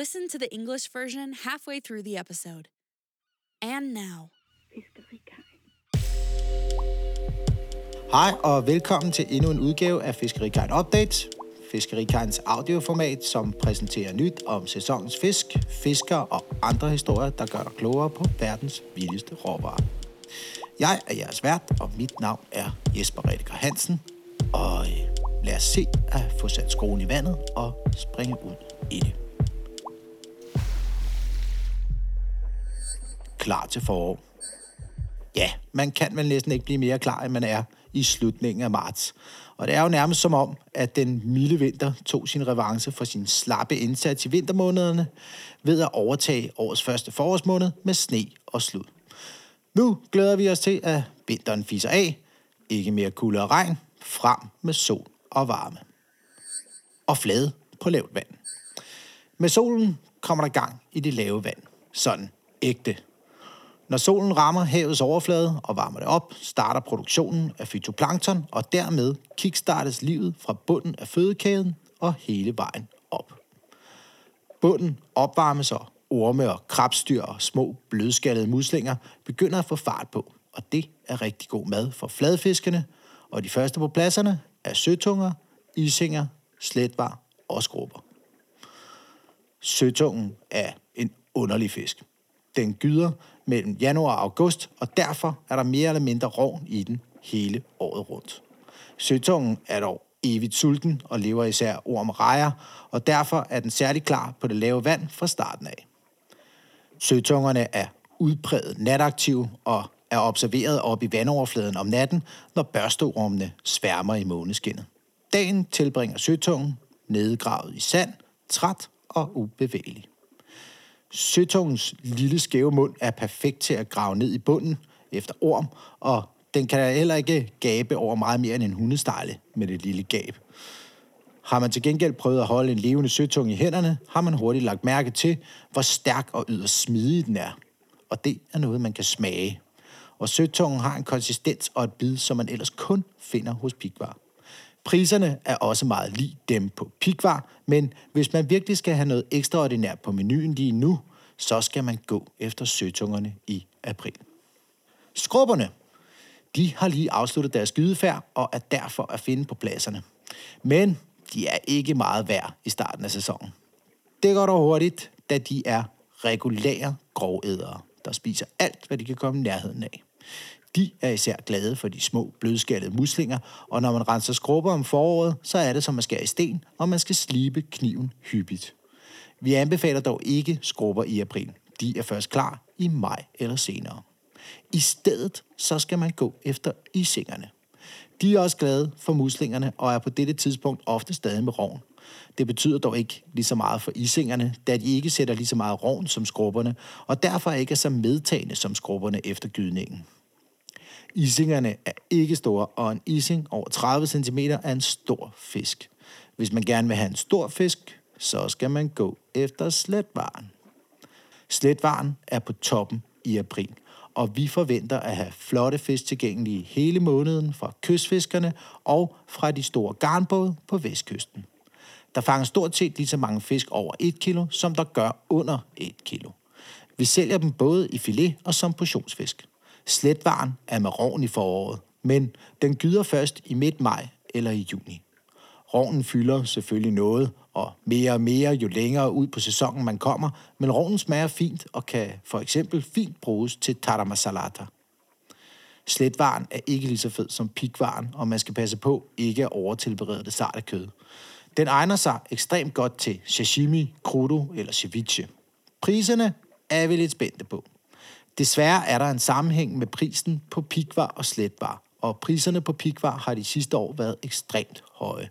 Listen to the English version halfway through the episode. And now. Hej og velkommen til endnu en udgave af Fiskerikajen Updates. Fiskerikajens audioformat, som præsenterer nyt om sæsonens fisk, fisker og andre historier, der gør dig klogere på verdens vildeste råvarer. Jeg er jeres vært, og mit navn er Jesper Redecker Hansen. Og lad os se at få sat skruen i vandet og springe ud i det. Klar til forår. Ja, man kan vel næsten ikke blive mere klar, end man er i slutningen af marts. Og det er jo nærmest som om, at den milde vinter tog sin revanche for sin slappe indsats i vintermånederne ved at overtage årets første forårsmåned med sne og slud. Nu glæder vi os til, at vinteren fiser af. Ikke mere kulde og regn. Frem med sol og varme. Og flade på lavt vand. Med solen kommer der gang i det lave vand. Sådan ægte. Når solen rammer havets overflade og varmer det op, starter produktionen af fytoplankton, og dermed kickstartes livet fra bunden af fødekæden og hele vejen op. Bunden opvarmes, og orme og krabstyr og små blødskallede muslinger begynder at få fart på, og det er rigtig god mad for fladfiskene, og de første på pladserne er søtunger, isinger, sletvar og skrubber. Søtungen er en underlig fisk. Den gyder mellem januar og august, og derfor er der mere eller mindre rogn i den hele året rundt. Søtungen er dog evigt sulten og lever især orm og rejer, og derfor er den særligt klar på det lave vand fra starten af. Søtungerne er udpræget nataktive og er observeret oppe i vandoverfladen om natten, når børsteormene sværmer i måneskinnet. Dagen tilbringer søtungen nedgravet i sand, træt og ubevægelig. Søtungens lille skæve mund er perfekt til at grave ned i bunden efter orm, og den kan heller ikke gabe over meget mere end en hundestejle med det lille gab. Har man til gengæld prøvet at holde en levende søtung i hænderne, har man hurtigt lagt mærke til, hvor stærk og yderst smidig den er. Og det er noget, man kan smage. Og søtungen har en konsistens og et bid, som man ellers kun finder hos pikvar. Priserne er også meget lig dem på pikvar, men hvis man virkelig skal have noget ekstraordinært på menuen lige nu, så skal man gå efter søtungerne i april. Skrubberne, de har lige afsluttet deres skydefærd og er derfor at finde på pladserne. Men de er ikke meget værd i starten af sæsonen. Det går dog hurtigt, da de er regulære grovædere, der spiser alt, hvad de kan komme i nærheden af. De er især glade for de små, blødskallede muslinger, og når man renser skrubber om foråret, så er det som at skære i sten, og man skal slibe kniven hyppigt. Vi anbefaler dog ikke skrubber i april. De er først klar i maj eller senere. I stedet så skal man gå efter isingerne. De er også glade for muslingerne og er på dette tidspunkt ofte stadig med rogn. Det betyder dog ikke lige så meget for isingerne, da de ikke sætter lige så meget rogn som skrubberne, og derfor ikke er så medtagende som skrubberne efter gydningen. Isingerne er ikke store, og en ising over 30 cm er en stor fisk. Hvis man gerne vil have en stor fisk, så skal man gå efter sletvaren. Sletvaren er på toppen i april, og vi forventer at have flotte fisk tilgængelige hele måneden fra kystfiskerne og fra de store garnbåde på vestkysten. Der fanger stort set lige så mange fisk over 1 kilo, som der gør under 1 kilo. Vi sælger dem både i filet og som portionsfisk. Sletvaren er med rogn i foråret, men den gyder først i midt maj eller i juni. Rognen fylder selvfølgelig noget, og mere og mere jo længere ud på sæsonen man kommer, men rognen smager fint og kan for eksempel fint bruges til tartar masala. Sletvaren er ikke lige så fed som pikvaren, og man skal passe på ikke at overtilberede det sarte kød. Den egner sig ekstremt godt til sashimi, crudo eller ceviche. Priserne er vi lidt spændte på. Desværre er der en sammenhæng med prisen på pikvar og sletvar, og priserne på pikvar har de sidste år været ekstremt høje.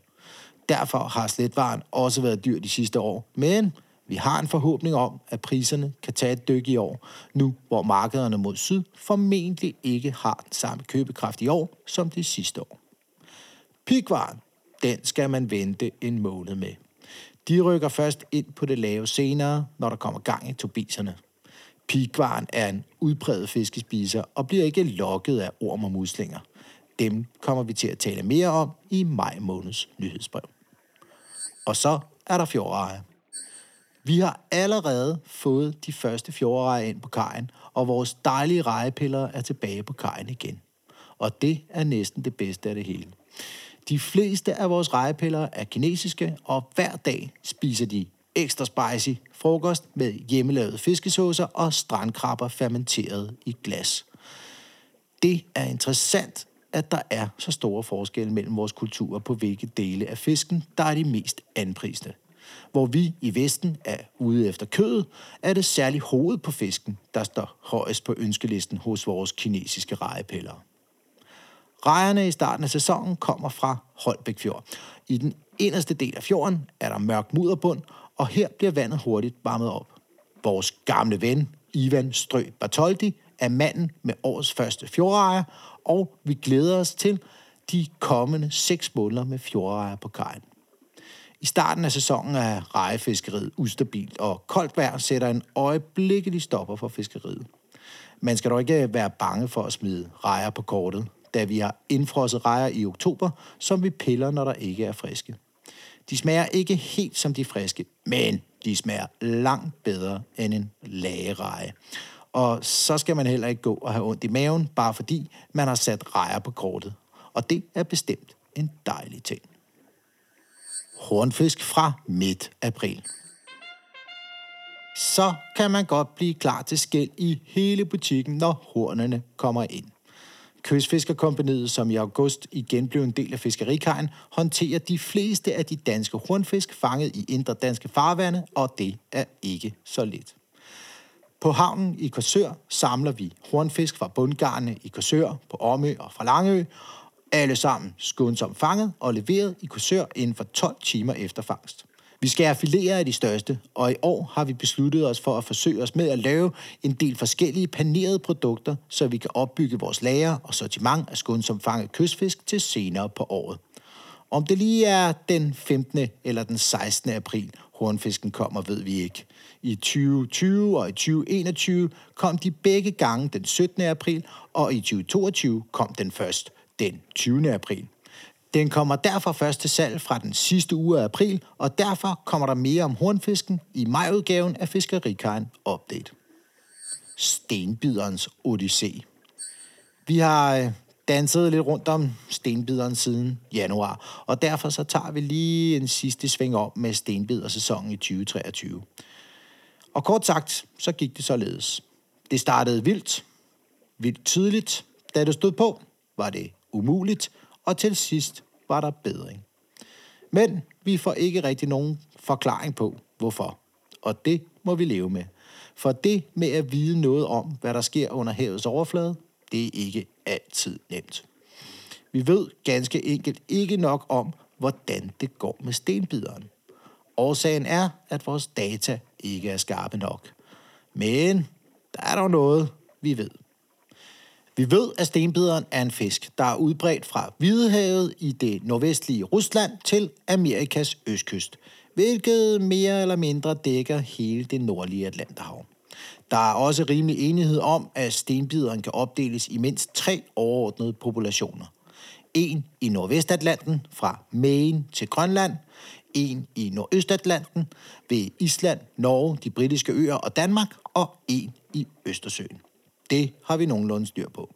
Derfor har sletvaren også været dyr de sidste år, men vi har en forhåbning om, at priserne kan tage et dyk i år, nu hvor markederne mod syd formentlig ikke har den samme købekraft i år som de sidste år. Pikvaren, den skal man vente en måned med. De rykker først ind på det lave senere, når der kommer gang i tobiserne. Pikvaren er en udpræget fiskespiser og bliver ikke lokket af orm og muslinger. Dem kommer vi til at tale mere om i maj måneds nyhedsbrev. Og så er der fjordeje. Vi har allerede fået de første fjordrejer ind på kajen, og vores dejlige rejepiller er tilbage på kajen igen. Og det er næsten det bedste af det hele. De fleste af vores rejepiller er kinesiske, og hver dag spiser de ekstra spicy frokost med hjemmelavede fiskesaucer og strandkrabber fermenteret i glas. Det er interessant, at der er så store forskelle mellem vores kulturer på hvilke dele af fisken, der er de mest anpriste. Hvor vi i Vesten er ude efter kødet, er det særligt hovedet på fisken, der står højest på ønskelisten hos vores kinesiske rejepillere. Rejerne i starten af sæsonen kommer fra Holbækfjord. I den inderste del af fjorden er der mørk mudderbund, og her bliver vandet hurtigt varmet op. Vores gamle ven, Ivan Strø Bartoldi, er manden med årets første fjordrejer, og vi glæder os til de kommende 6 måneder med fjordrejer på kajen. I starten af sæsonen er rejefiskeriet ustabilt, og koldt vejr sætter en øjeblikkelig stopper for fiskeriet. Man skal dog ikke være bange for at smide rejer på kortet, da vi har indfrosset rejer i oktober, som vi piller, når der ikke er friske. De smager ikke helt som de friske, men de smager langt bedre end en lagereje. Og så skal man heller ikke gå og have ondt i maven, bare fordi man har sat rejer på kortet. Og det er bestemt en dejlig ting. Hornfisk fra midt april. Så kan man godt blive klar til skæld i hele butikken, når hornene kommer ind. Kystfiskerkompagniet, som i august igen blev en del af Fiskerikajen, håndterer de fleste af de danske hornfisk fanget i indre danske farvande, og det er ikke så let. På havnen i Korsør samler vi hornfisk fra bundgarnene i Korsør, på Omø og fra Langø, alle sammen skånsomt fanget og leveret i Korsør inden for 12 timer efter fangst. Vi skærer fileter af de største, og i år har vi besluttet os for at forsøge os med at lave en del forskellige panerede produkter, så vi kan opbygge vores lager og sortiment af skånsomt fanget kystfisk til senere på året. Om det lige er den 15. eller den 16. april, hornfisken kommer, ved vi ikke. I 2020 og i 2021 kom de begge gange den 17. april, og i 2022 kom den først den 20. april. Den kommer derfor først til salg fra den sidste uge af april, og derfor kommer der mere om hornfisken i majudgaven af Fiskerikajen Update. Stenbiderens odyssé. Vi har danset lidt rundt om stenbideren siden januar, og derfor så tager vi lige en sidste sving op med stenbidersæsonen i 2023. Og kort sagt, så gik det således. Det startede vildt tidligt. Da det stod på, var det umuligt, og til sidst var der bedring. Men vi får ikke rigtig nogen forklaring på, hvorfor. Og det må vi leve med. For det med at vide noget om, hvad der sker under havets overflade, det er ikke altid nemt. Vi ved ganske enkelt ikke nok om, hvordan det går med stenbideren. Årsagen er, at vores data ikke er skarpe nok. Men der er dog noget, vi ved. Vi ved, at stenbideren er en fisk, der er udbredt fra Hvidehavet i det nordvestlige Rusland til Amerikas østkyst, hvilket mere eller mindre dækker hele det nordlige Atlanterhav. Der er også rimelig enighed om, at stenbideren kan opdeles i mindst 3 overordnede populationer. En i Nordvestatlanten fra Maine til Grønland, en i Nordøstatlanten ved Island, Norge, de britiske øer og Danmark, og en i Østersøen. Det har vi nogenlunde styr på.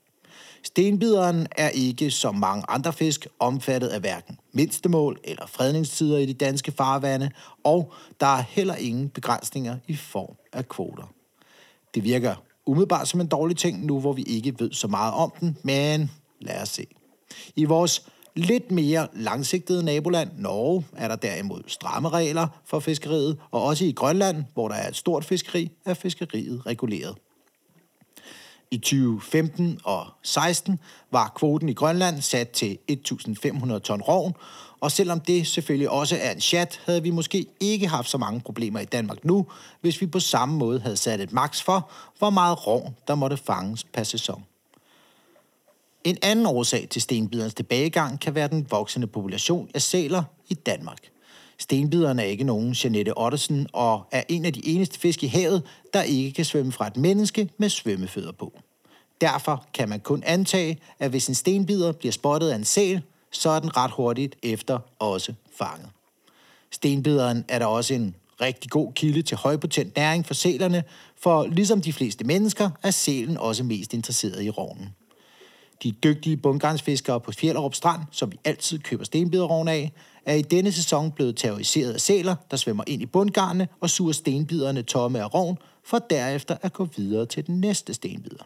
Stenbideren er ikke, som mange andre fisk, omfattet af hverken mindstemål eller fredningstider i de danske farvande, og der er heller ingen begrænsninger i form af kvoter. Det virker umiddelbart som en dårlig ting nu, hvor vi ikke ved så meget om den, men lad os se. I vores lidt mere langsigtede naboland, Norge, er der derimod stramme regler for fiskeriet, og også i Grønland, hvor der er et stort fiskeri, er fiskeriet reguleret. I 2015 og 16 var kvoten i Grønland sat til 1.500 ton rogn, og selvom det selvfølgelig også er en chat, havde vi måske ikke haft så mange problemer i Danmark nu, hvis vi på samme måde havde sat et maks for, hvor meget rogn der måtte fanges per sæson. En anden årsag til stenbiderens tilbagegang kan være den voksende population af sæler i Danmark. Stenbideren er ikke nogen Jeanette Ottesen og er en af de eneste fisk i havet, der ikke kan svømme fra et menneske med svømmefødder på. Derfor kan man kun antage, at hvis en stenbider bliver spottet af en sæl, så er den ret hurtigt efter også fanget. Stenbideren er der også en rigtig god kilde til højpotent næring for sælerne, for ligesom de fleste mennesker er sælen også mest interesseret i rognen. De dygtige bundgarnsfiskere på Fjellerup Strand, som vi altid køber stenbiderrogn af, er i denne sæson blevet terroriseret af sæler, der svømmer ind i bundgarnene og suger stenbiderne tomme af rogn, for derefter at gå videre til den næste stenbider.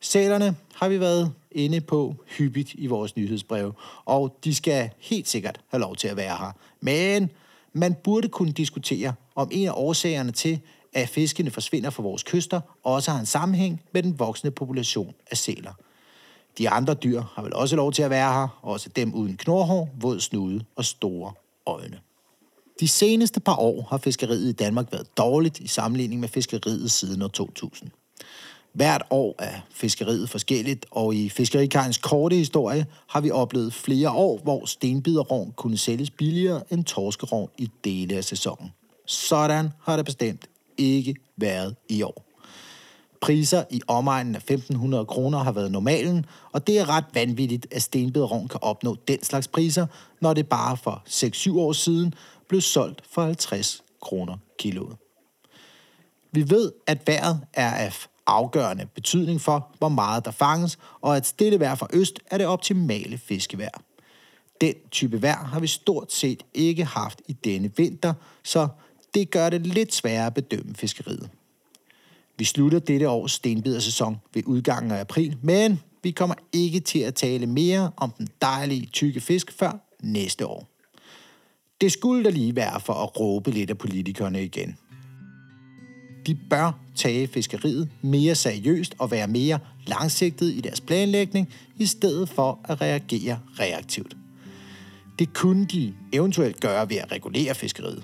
Sælerne har vi været inde på hyppigt i vores nyhedsbrev, og de skal helt sikkert have lov til at være her. Men man burde kunne diskutere, om en af årsagerne til, at fiskene forsvinder fra vores kyster, også har en sammenhæng med den voksende population af sæler. De andre dyr har vel også lov til at være her, også dem uden knorhår, våd snude og store øjne. De seneste par år har fiskeriet i Danmark været dårligt i sammenligning med fiskeriet siden år 2000. Hvert år er fiskeriet forskelligt, og i Fiskerikajens korte historie har vi oplevet flere år, hvor stenbiderrogn kunne sælges billigere end torskerogn i dele af sæsonen. Sådan har det bestemt ikke været i år. Priser i omegnen af 1.500 kroner har været normalen, og det er ret vanvittigt, at stenbiderrogn kan opnå den slags priser, når det bare for 6-7 år siden blev solgt for 50 kroner kiloet. Vi ved, at vejret er af afgørende betydning for, hvor meget der fanges, og at stille vejr fra øst er det optimale fiskevejr. Den type vejr har vi stort set ikke haft i denne vinter, så det gør det lidt sværere at bedømme fiskeriet. Vi slutter dette års stenbidersæson ved udgangen af april, men vi kommer ikke til at tale mere om den dejlige tykke fisk før næste år. Det skulle da lige være for at råbe lidt af politikerne igen. De bør tage fiskeriet mere seriøst og være mere langsigtede i deres planlægning, i stedet for at reagere reaktivt. Det kunne de eventuelt gøre ved at regulere fiskeriet.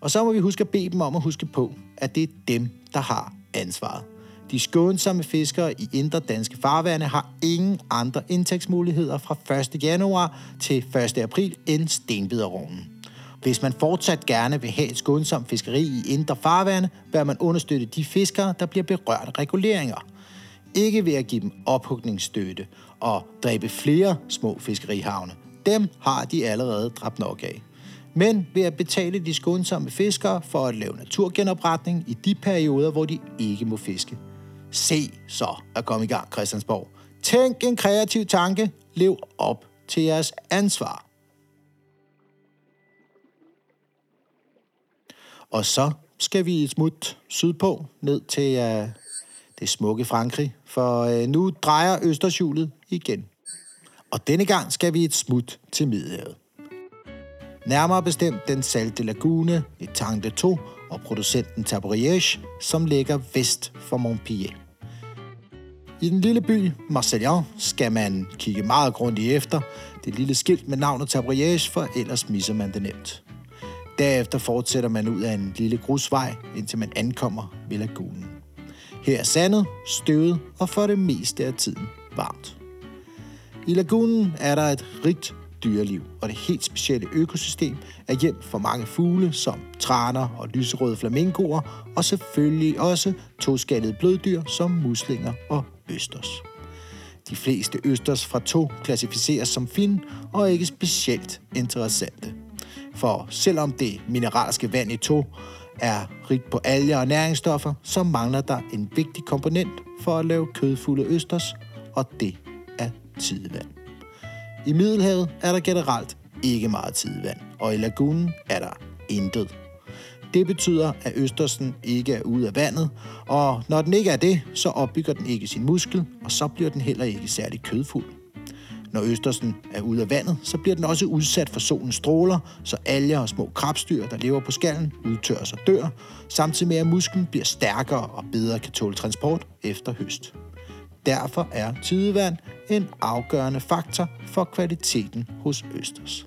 Og så må vi huske at bede dem om at huske på, at det er dem, der har ansvaret. De skånsomme fiskere i indre danske farvande har ingen andre indtægtsmuligheder fra 1. januar til 1. april end stenbiderrognen. Hvis man fortsat gerne vil have et skånsomt fiskeri i indre farvande, bør man understøtte de fiskere, der bliver berørt af reguleringer. Ikke ved at give dem ophugningsstøtte og dræbe flere små fiskerihavne. Dem har de allerede dræbt nok af. Men ved at betale de skånsomme fiskere for at lave naturgenopretning i de perioder, hvor de ikke må fiske. Se så at komme i gang, Christiansborg. Tænk en kreativ tanke. Lev op til jeres ansvar. Og så skal vi et smut sydpå ned til det smukke Frankrig, for nu drejer Østershjulet igen. Og denne gang skal vi et smut til Middelhavet. Nærmere bestemt den salte lagune, Étang de Thau og producenten Tarbouriech, som ligger vest for Montpellier. I den lille by Marcellion skal man kigge meget grundigt efter det lille skilt med navnet Tarbouriech, for ellers misser man det nemt. Derefter fortsætter man ud af en lille grusvej, indtil man ankommer ved lagunen. Her er sandet, støvet og for det meste af tiden varmt. I lagunen er der et rigt dyreliv, og det helt specielle økosystem er hjem for mange fugle, som traner og lyserøde flamingoer, og selvfølgelig også toskallede bløddyr som muslinger og østers. De fleste østers fra Thau klassificeres som fin og ikke specielt interessante. For selvom det mineralske vand i Thau er rigt på alger og næringsstoffer, så mangler der en vigtig komponent for at lave kødfulde østers, og det er tidevand. I Middelhavet er der generelt ikke meget tidevand, og i lagunen er der intet. Det betyder, at østersen ikke er ude af vandet, og når den ikke er det, så opbygger den ikke sin muskel, og så bliver den heller ikke særlig kødfuld. Når østersen er ude af vandet, så bliver den også udsat for solens stråler, så alger og små krabstyr, der lever på skallen, udtørres og dør, samtidig med at musklen bliver stærkere og bedre kan tåle transport efter høst. Derfor er tidevand en afgørende faktor for kvaliteten hos østers.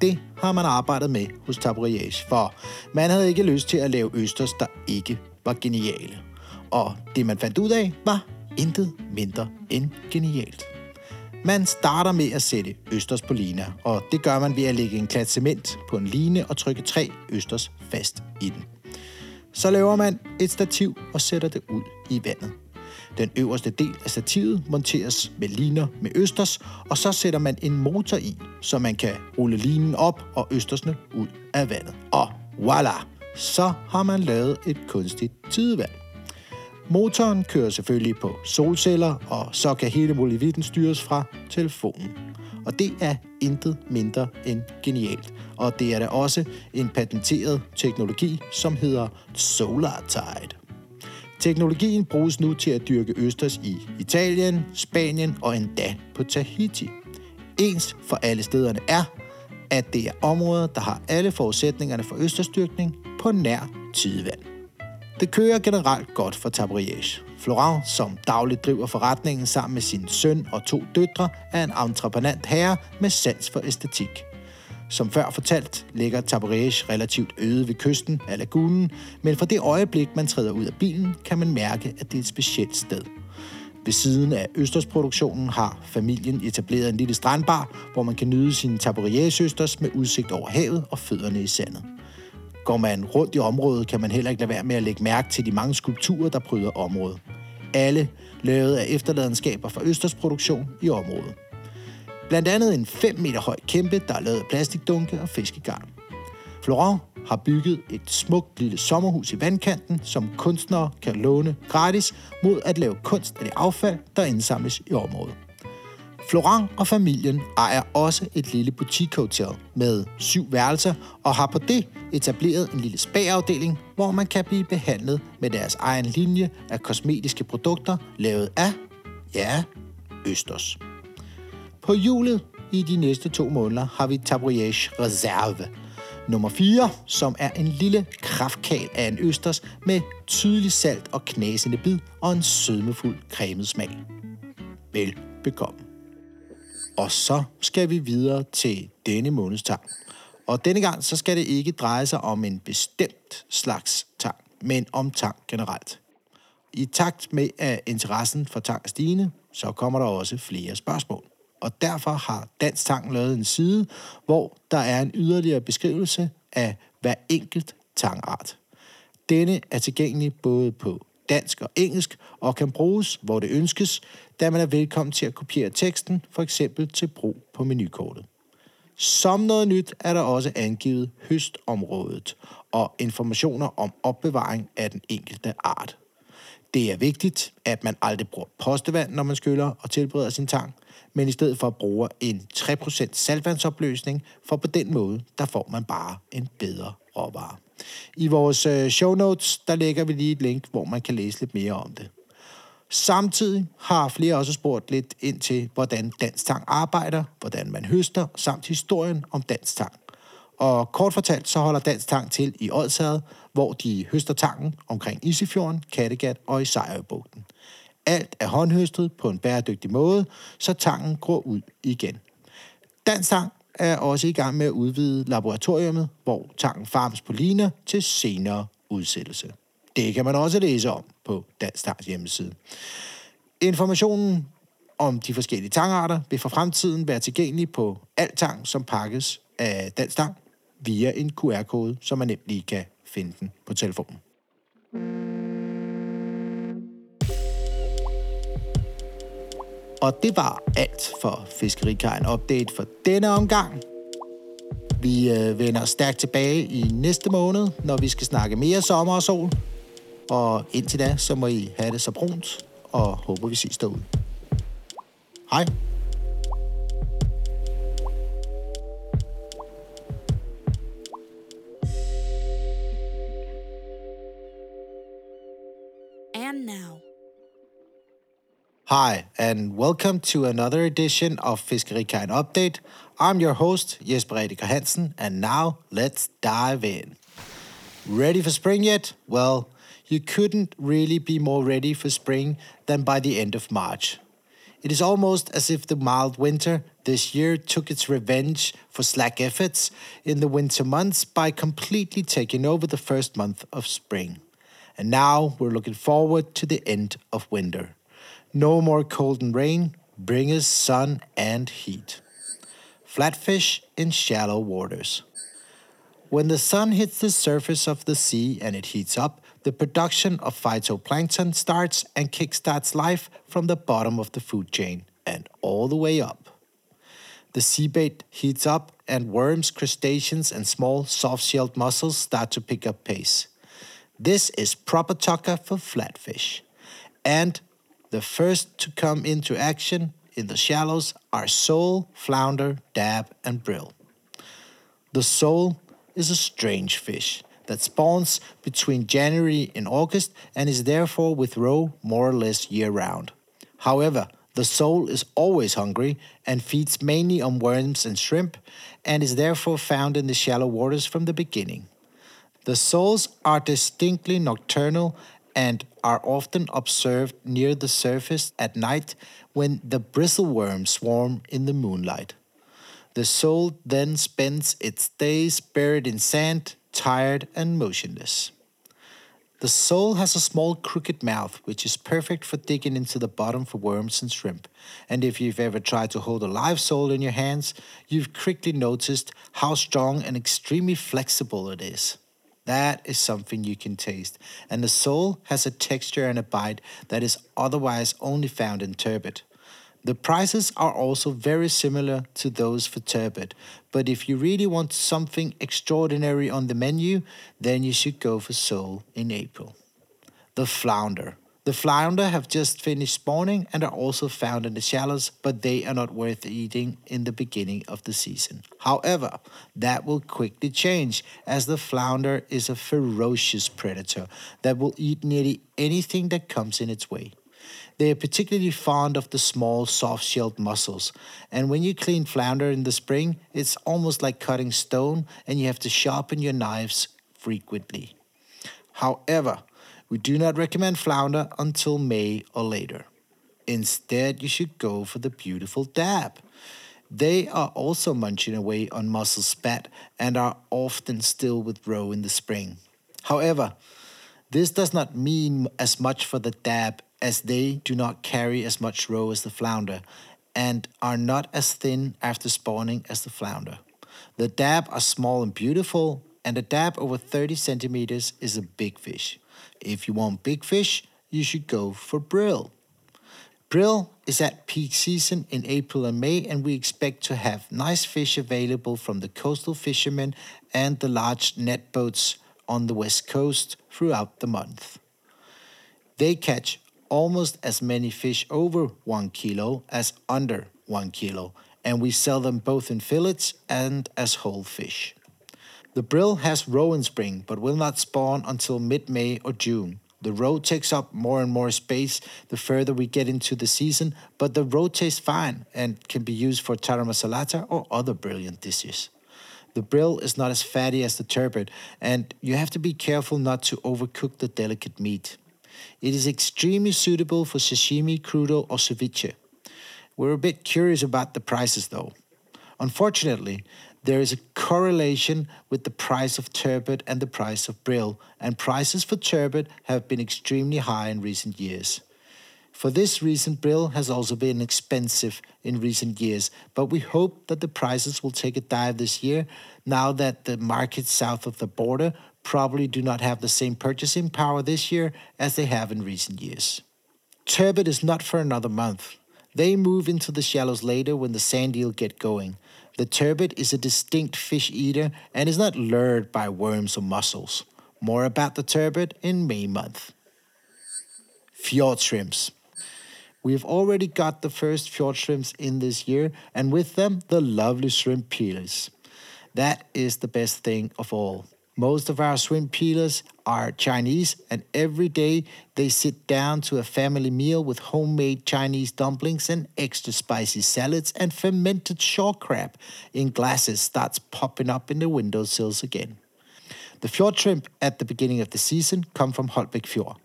Det har man arbejdet med hos Tarbouriech, for man havde ikke lyst til at lave østers, der ikke var geniale. Og det man fandt ud af var intet mindre end genialt. Man starter med at sætte østers på liner, og det gør man ved at lægge en klat cement på en line og trykke 3 østers fast i den. Så laver man et stativ og sætter det ud i vandet. Den øverste del af stativet monteres med liner med østers, og så sætter man en motor i, så man kan rulle linen op og østersne ud af vandet. Og voilà! Så har man lavet et kunstigt tidevand. Motoren kører selvfølgelig på solceller, og så kan hele molevitten styres fra telefonen. Og det er intet mindre end genialt. Og det er da også en patenteret teknologi, som hedder Solar Tide. Teknologien bruges nu til at dyrke østers i Italien, Spanien og endda på Tahiti. Ens for alle stederne er, at det er områder, der har alle forudsætningerne for østersdyrkning på nær tidevand. Det kører generelt godt for Tarbouriech. Florent, som dagligt driver forretningen sammen med sin søn og 2 døtre, er en entreprenant herre med sans for æstetik. Som før fortalt, ligger Tarbouriech relativt øde ved kysten af lagunen, men fra det øjeblik, man træder ud af bilen, kan man mærke, at det er et specielt sted. Ved siden af østersproduktionen har familien etableret en lille strandbar, hvor man kan nyde sine Tarbouriech-østers med udsigt over havet og fødderne i sandet. Går man rundt i området, kan man heller ikke lade være med at lægge mærke til de mange skulpturer, der pryder området. Alle lavet af efterladenskaber fra østersproduktion i området. Blandt andet en 5 meter høj kæmpe, der er lavet af plastikdunke og fiskegarn. Florent har bygget et smukt lille sommerhus i vandkanten, som kunstnere kan låne gratis mod at lave kunst af det affald, der indsamles i området. Florent og familien ejer også et lille butikhotel med 7 værelser og har på det etableret en lille spa-afdeling, hvor man kan blive behandlet med deres egen linje af kosmetiske produkter lavet af, ja, østers. På hjulet i de næste 2 måneder har vi Tarbouriech Reserve nummer 4, som er en lille kraftkal af en østers med tydelig salt og knasende bid og en sødmefuld cremet smag. Velbekomme. Og så skal vi videre til denne måneds tang. Og denne gang så skal det ikke dreje sig om en bestemt slags tang, men om tang generelt. I takt med at interessen for tang er stigende, så kommer der også flere spørgsmål. Og derfor har Dansk Tang lavet en side, hvor der er en yderligere beskrivelse af hver enkelt tangart. Denne er tilgængelig både på dansk og engelsk, og kan bruges, hvor det ønskes, da man er velkommen til at kopiere teksten, for eksempel til brug på menukortet. Som noget nyt er der også angivet høstområdet og informationer om opbevaring af den enkelte art. Det er vigtigt, at man aldrig bruger postevand, når man skyller og tilbereder sin tang, men i stedet for bruger en 3% saltvandsopløsning, for på den måde, der får man bare en bedre råvare. I vores show notes, der lægger vi lige et link, hvor man kan læse lidt mere om det. Samtidig har flere også spurgt lidt ind til, hvordan Dansk Tang arbejder, hvordan man høster, samt historien om Dansk Tang. Og kort fortalt, så holder Dansk Tang til i Ådshad, hvor de høster tangen omkring Isfjorden, Kattegat og Isaiabugten. Alt er håndhøstet på en bæredygtig måde, så tangen gror ud igen. Dansk Tang er også i gang med at udvide laboratoriet, hvor tangen farmes på liner til senere udsættelse. Det kan man også læse om på Dansk Tangs hjemmeside. Informationen om de forskellige tangarter vil for fremtiden være tilgængelig på al tang, som pakkes af Dansk Tang via en QR-kode, så man nemt lige kan finde den på telefonen. Og det var alt for Fiskerikajen Update for denne omgang. Vi vender stærkt tilbage i næste måned, når vi skal snakke mere sommer og sol. Og indtil da, så må I have det så brunt, og håber vi ses derude. Hej! Hi, and welcome to another edition of Fiskerikajen Update. I'm your host, Jesper Redecker Hansen, and now let's dive in. Ready for spring yet? Well, you couldn't really be more ready for spring than by the end of March. It is almost as if the mild winter this year took its revenge for slack efforts in the winter months by completely taking over the first month of spring. And now we're looking forward to the end of winter. No more cold and rain, bring us sun and heat. Flatfish in shallow waters. When the sun hits the surface of the sea and it heats up, the production of phytoplankton starts and kickstarts life from the bottom of the food chain and all the way up. The seabed heats up and worms, crustaceans and small soft-shelled mussels start to pick up pace. This is proper tucker for flatfish. And the first to come into action in the shallows are sole, flounder, dab and brill. The sole is a strange fish that spawns between January and August and is therefore with roe more or less year-round. However, the sole is always hungry and feeds mainly on worms and shrimp and is therefore found in the shallow waters from the beginning. The soles are distinctly nocturnal and are often observed near the surface at night when the bristleworms swarm in the moonlight. The sole then spends its days buried in sand, tired and motionless. The sole has a small crooked mouth, which is perfect for digging into the bottom for worms and shrimp. And if you've ever tried to hold a live sole in your hands, you've quickly noticed how strong and extremely flexible it is. That is something you can taste. And the sole has a texture and a bite that is otherwise only found in turbot. The prices are also very similar to those for turbot, but if you really want something extraordinary on the menu, then you should go for sole in April. The flounder. The flounder have just finished spawning and are also found in the shallows, but they are not worth eating in the beginning of the season. However, that will quickly change, as the flounder is a ferocious predator that will eat nearly anything that comes in its way. They are particularly fond of the small, soft-shelled mussels, and when you clean flounder in the spring, it's almost like cutting stone, and you have to sharpen your knives frequently. However, we do not recommend flounder until May or later. Instead, you should go for the beautiful dab. They are also munching away on mussel spat and are often still with roe in the spring. However, this does not mean as much for the dab, as they do not carry as much roe as the flounder and are not as thin after spawning as the flounder. The dab are small and beautiful, and a dab over 30 centimeters is a big fish. If you want big fish, you should go for brill. Brill is at peak season in April and May, and we expect to have nice fish available from the coastal fishermen and the large net boats on the west coast throughout the month. They catch almost as many fish over 1 kilo as under 1 kilo, and we sell them both in fillets and as whole fish. The brill has roe in spring, but will not spawn until mid-May or June. The roe takes up more and more space the further we get into the season, but the roe tastes fine and can be used for taramasalata or other brilliant dishes. The brill is not as fatty as the turbot, and you have to be careful not to overcook the delicate meat. It is extremely suitable for sashimi, crudo or ceviche. We're a bit curious about the prices though. Unfortunately, there is a correlation with the price of turbot and the price of brill, and prices for turbot have been extremely high in recent years. For this reason, brill has also been expensive in recent years, but we hope that the prices will take a dive this year, now that the markets south of the border probably do not have the same purchasing power this year as they have in recent years. Turbot is not for another month. They move into the shallows later when the sand eel get going. The turbot is a distinct fish eater and is not lured by worms or mussels. More about the turbot in May month. Fjord shrimps. We've already got the first fjord shrimps in this year, and with them the lovely shrimp peelers. That is the best thing of all. Most of our shrimp peelers are Chinese, and every day they sit down to a family meal with homemade Chinese dumplings and extra spicy salads, and fermented shore crab in glasses starts popping up in the windowsills again. The fjord shrimp at the beginning of the season come from Holbækfjord.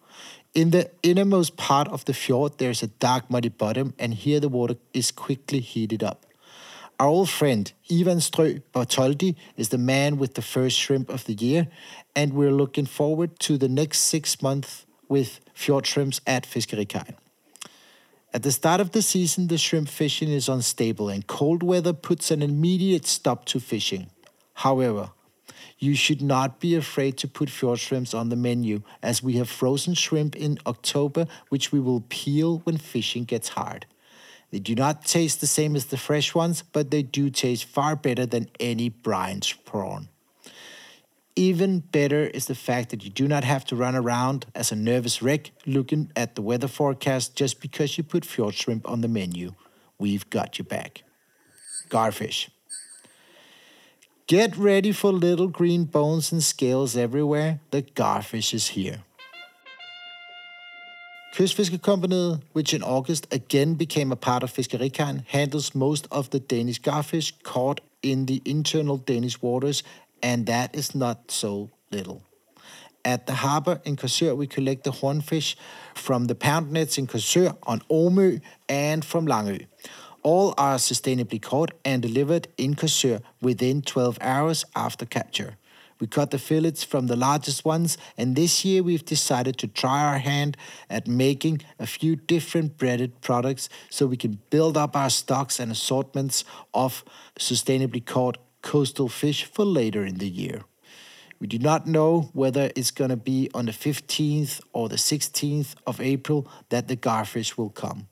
In the innermost part of the fjord there is a dark muddy bottom, and here the water is quickly heated up. Our old friend Ivan Strø Bartoldi is the man with the first shrimp of the year, and we're looking forward to the next 6 months with fjord shrimps at Fiskerikajen. At the start of the season, the shrimp fishing is unstable, and cold weather puts an immediate stop to fishing. However, You should not be afraid to put fjord shrimps on the menu, as we have frozen shrimp in October, which we will peel when fishing gets hard. They do not taste the same as the fresh ones, but they do taste far better than any brine prawn. Even better is the fact that you do not have to run around as a nervous wreck looking at the weather forecast just because you put fjord shrimp on the menu. We've got your back. Garfish. Get ready for little green bones and scales everywhere. The garfish is here. Kystfiskerkompagniet, which in August again became a part of Fiskerikajen, handles most of the Danish garfish caught in the internal Danish waters, and that is not so little. At the harbor in Korsør, we collect the hornfish from the pound nets in Korsør, on Omø, and from Langø. All are sustainably caught and delivered in Korsør within 12 hours after capture. We cut the fillets from the largest ones, and this year we've decided to try our hand at making a few different breaded products so we can build up our stocks and assortments of sustainably caught coastal fish for later in the year. We do not know whether it's going to be on the 15th or the 16th of April that the garfish will come.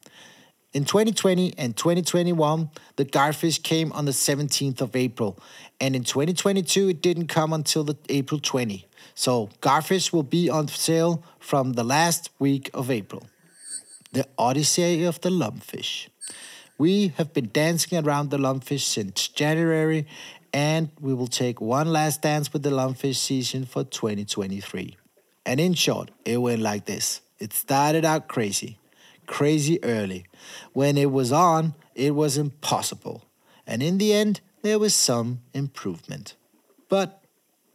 In 2020 and 2021, the garfish came on the 17th of April, and in 2022 it didn't come until the April 20. So garfish will be on sale from the last week of April. The Odyssey of the Lumpfish. We have been dancing around the lumpfish since January, and we will take one last dance with the lumpfish season for 2023. And in short, it went like this. It started out crazy early. When it was on, it was impossible. And in the end, there was some improvement. But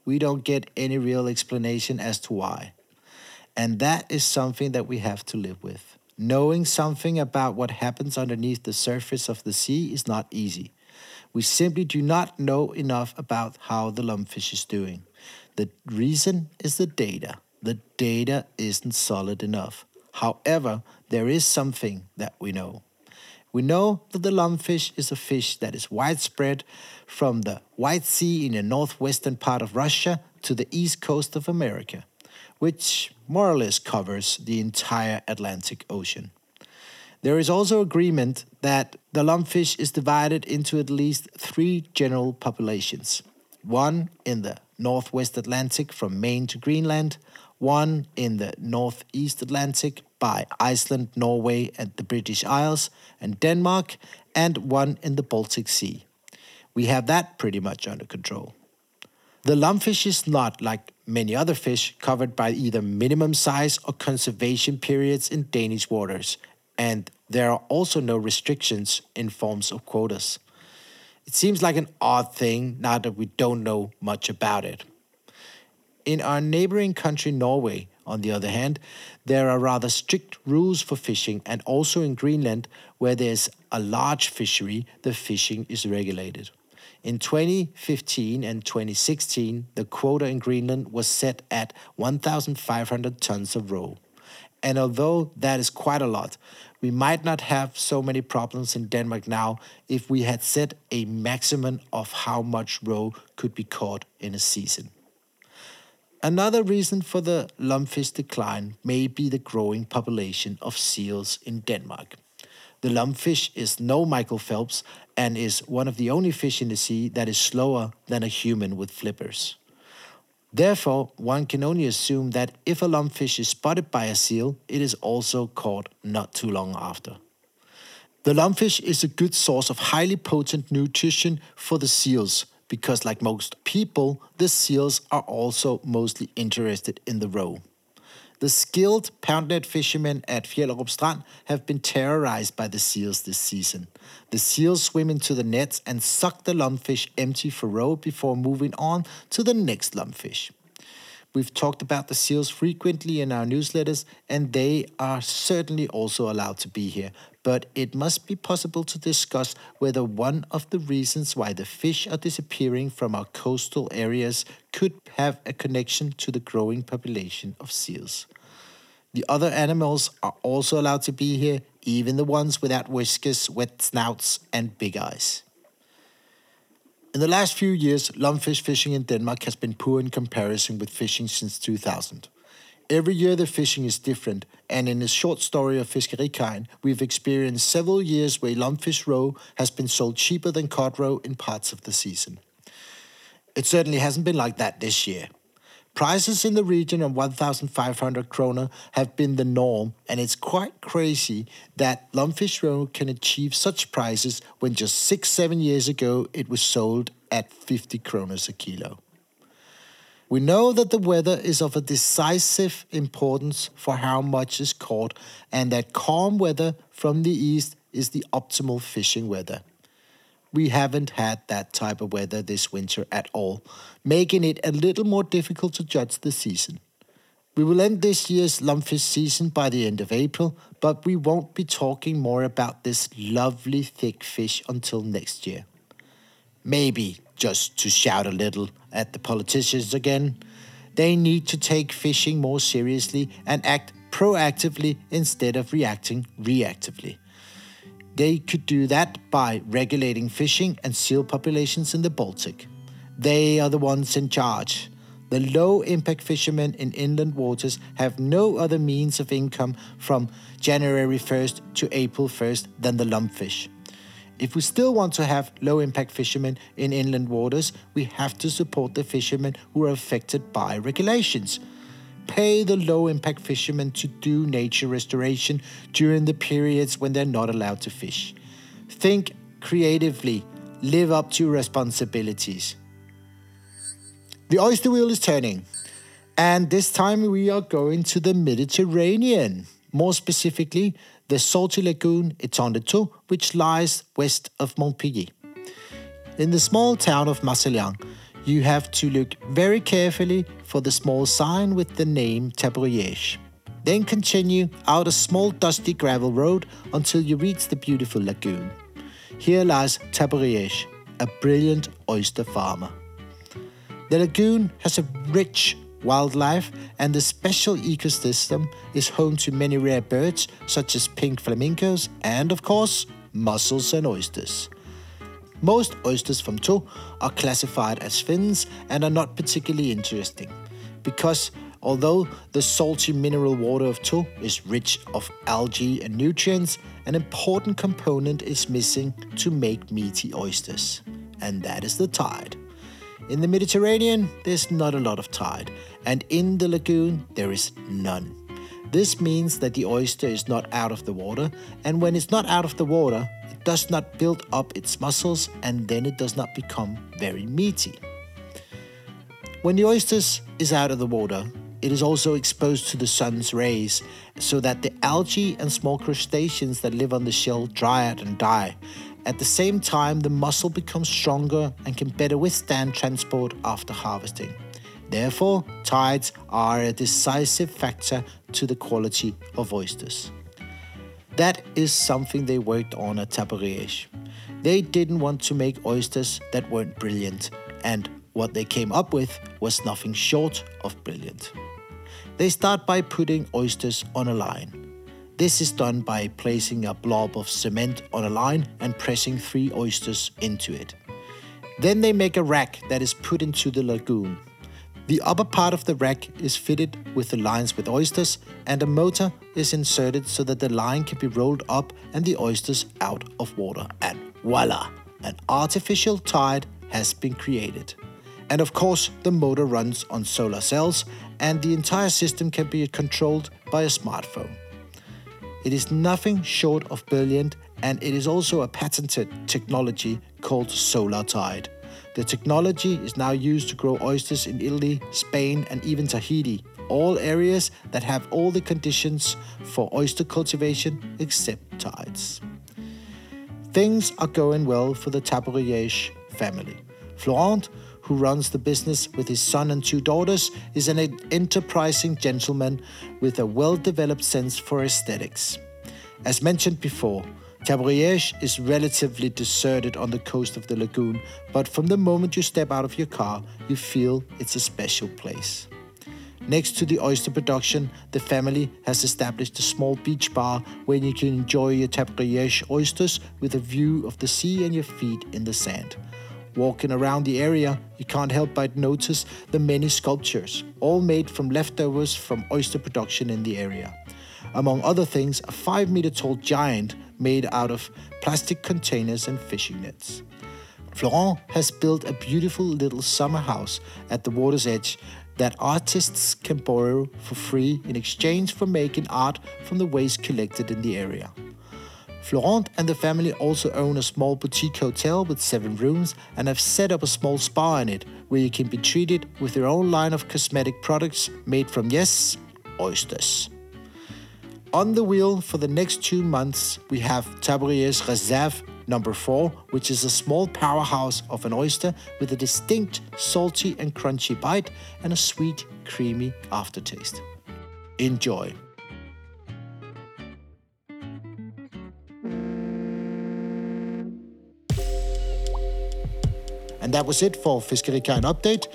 we don't get any real explanation as to why. And that is something that we have to live with. Knowing something about what happens underneath the surface of the sea is not easy. We simply do not know enough about how the lumpfish is doing. The reason is the data. The data isn't solid enough. However, there is something that we know. We know that the lumpfish is a fish that is widespread from the White Sea in the northwestern part of Russia to the east coast of America, which more or less covers the entire Atlantic Ocean. There is also agreement that the lumpfish is divided into at least three general populations. One in the northwest Atlantic from Maine to Greenland, one in the northeast Atlantic by Iceland, Norway, and the British Isles, and Denmark, and one in the Baltic Sea. We have that pretty much under control. The lumpfish is not, like many other fish, covered by either minimum size or conservation periods in Danish waters, and there are also no restrictions in forms of quotas. It seems like an odd thing now that we don't know much about it. In our neighboring country, Norway, on the other hand, there are rather strict rules for fishing, and also in Greenland, where there's a large fishery, the fishing is regulated. In 2015 and 2016, the quota in Greenland was set at 1,500 tons of roe. And although that is quite a lot, we might not have so many problems in Denmark now if we had set a maximum of how much roe could be caught in a season. Another reason for the lumpfish decline may be the growing population of seals in Denmark. The lumpfish is no Michael Phelps and is one of the only fish in the sea that is slower than a human with flippers. Therefore, one can only assume that if a lumpfish is spotted by a seal, it is also caught not too long after. The lumpfish is a good source of highly potent nutrition for the seals, because like most people, the seals are also mostly interested in the roe. The skilled poundnet fishermen at Fjellerup Strand have been terrorized by the seals this season. The seals swim into the nets and suck the lumpfish empty for roe before moving on to the next lumpfish. We've talked about the seals frequently in our newsletters, and they are certainly also allowed to be here. But it must be possible to discuss whether one of the reasons why the fish are disappearing from our coastal areas could have a connection to the growing population of seals. The other animals are also allowed to be here, even the ones without whiskers, wet snouts, and big eyes. In the last few years, lumpfish fishing in Denmark has been poor in comparison with fishing since 2000. Every year the fishing is different, and in a short story of Fiskerikajen, we've experienced several years where lumpfish roe has been sold cheaper than cod roe in parts of the season. It certainly hasn't been like that this year. Prices in the region of 1,500 kroner have been the norm, and it's quite crazy that lumpfish roe can achieve such prices when just 6-7 years ago it was sold at 50 kroner a kilo. We know that the weather is of a decisive importance for how much is caught, and that calm weather from the east is the optimal fishing weather. We haven't had that type of weather this winter at all, making it a little more difficult to judge the season. We will end this year's lumpfish season by the end of April, but we won't be talking more about this lovely thick fish until next year. Maybe just to shout a little at the politicians again. They need to take fishing more seriously and act proactively instead of reacting reactively. They could do that by regulating fishing and seal populations in the Baltic. They are the ones in charge. The low-impact fishermen in inland waters have no other means of income from January 1st to April 1st than the lumpfish. If we still want to have low-impact fishermen in inland waters, we have to support the fishermen who are affected by regulations. Pay the low-impact fishermen to do nature restoration during the periods when they're not allowed to fish. Think creatively. Live up to your responsibilities. The oyster wheel is turning, and this time we are going to the Mediterranean. More specifically, the salty lagoon Étang de Thau, which lies west of Montpellier. In the small town of Marcellion, you have to look very carefully for the small sign with the name Tarbouriech. Then continue out a small dusty gravel road until you reach the beautiful lagoon. Here lies Tarbouriech, a brilliant oyster farmer. The lagoon has a rich wildlife, and the special ecosystem is home to many rare birds such as pink flamingos and, of course, mussels and oysters. Most oysters from Thau are classified as fins and are not particularly interesting, because although the salty mineral water of Thau is rich of algae and nutrients, an important component is missing to make meaty oysters, and that is the tide. In the Mediterranean, there's not a lot of tide, and in the lagoon, there is none. This means that the oyster is not out of the water, and when it's not out of the water, it does not build up its muscles, and then it does not become very meaty. When the oyster is out of the water, it is also exposed to the sun's rays, so that the algae and small crustaceans that live on the shell dry out and die. At the same time, the mussel becomes stronger and can better withstand transport after harvesting. Therefore, tides are a decisive factor to the quality of oysters. That is something they worked on at Tarbouriech. They didn't want to make oysters that weren't brilliant, and what they came up with was nothing short of brilliant. They start by putting oysters on a line. This is done by placing a blob of cement on a line and pressing 3 oysters into it. Then they make a rack that is put into the lagoon. The upper part of the rack is fitted with the lines with oysters, and a motor is inserted so that the line can be rolled up and the oysters out of water. And voila! An artificial tide has been created. And of course, the motor runs on solar cells, and the entire system can be controlled by a smartphone. It is nothing short of brilliant, and it is also a patented technology called Solar Tide. The technology is now used to grow oysters in Italy, Spain, and even Tahiti, all areas that have all the conditions for oyster cultivation except tides. Things are going well for the Tarbouriech family. Florent, who runs the business with his son and 2 daughters, is an enterprising gentleman with a well-developed sense for aesthetics. As mentioned before, Tarbouriech is relatively deserted on the coast of the lagoon, but from the moment you step out of your car, you feel it's a special place. Next to the oyster production, the family has established a small beach bar where you can enjoy your Tarbouriech oysters with a view of the sea and your feet in the sand. Walking around the area, you can't help but notice the many sculptures, all made from leftovers from oyster production in the area. Among other things, a 5-meter-tall giant made out of plastic containers and fishing nets. Florent has built a beautiful little summer house at the water's edge that artists can borrow for free in exchange for making art from the waste collected in the area. Florent and the family also own a small boutique hotel with 7 rooms and have set up a small spa in it where you can be treated with their own line of cosmetic products made from, yes, oysters. On the wheel for the next 2 months, we have Tarbouriech Reserve number 4, which is a small powerhouse of an oyster with a distinct salty and crunchy bite and a sweet, creamy aftertaste. Enjoy. And that was it for Fiskerikajen Update.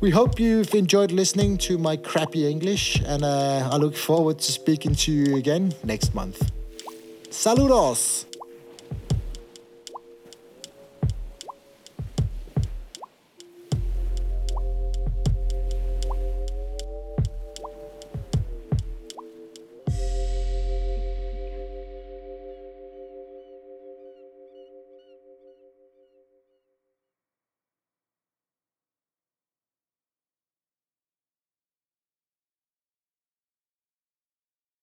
We hope you've enjoyed listening to my crappy English, and I look forward to speaking to you again next month. Saludos!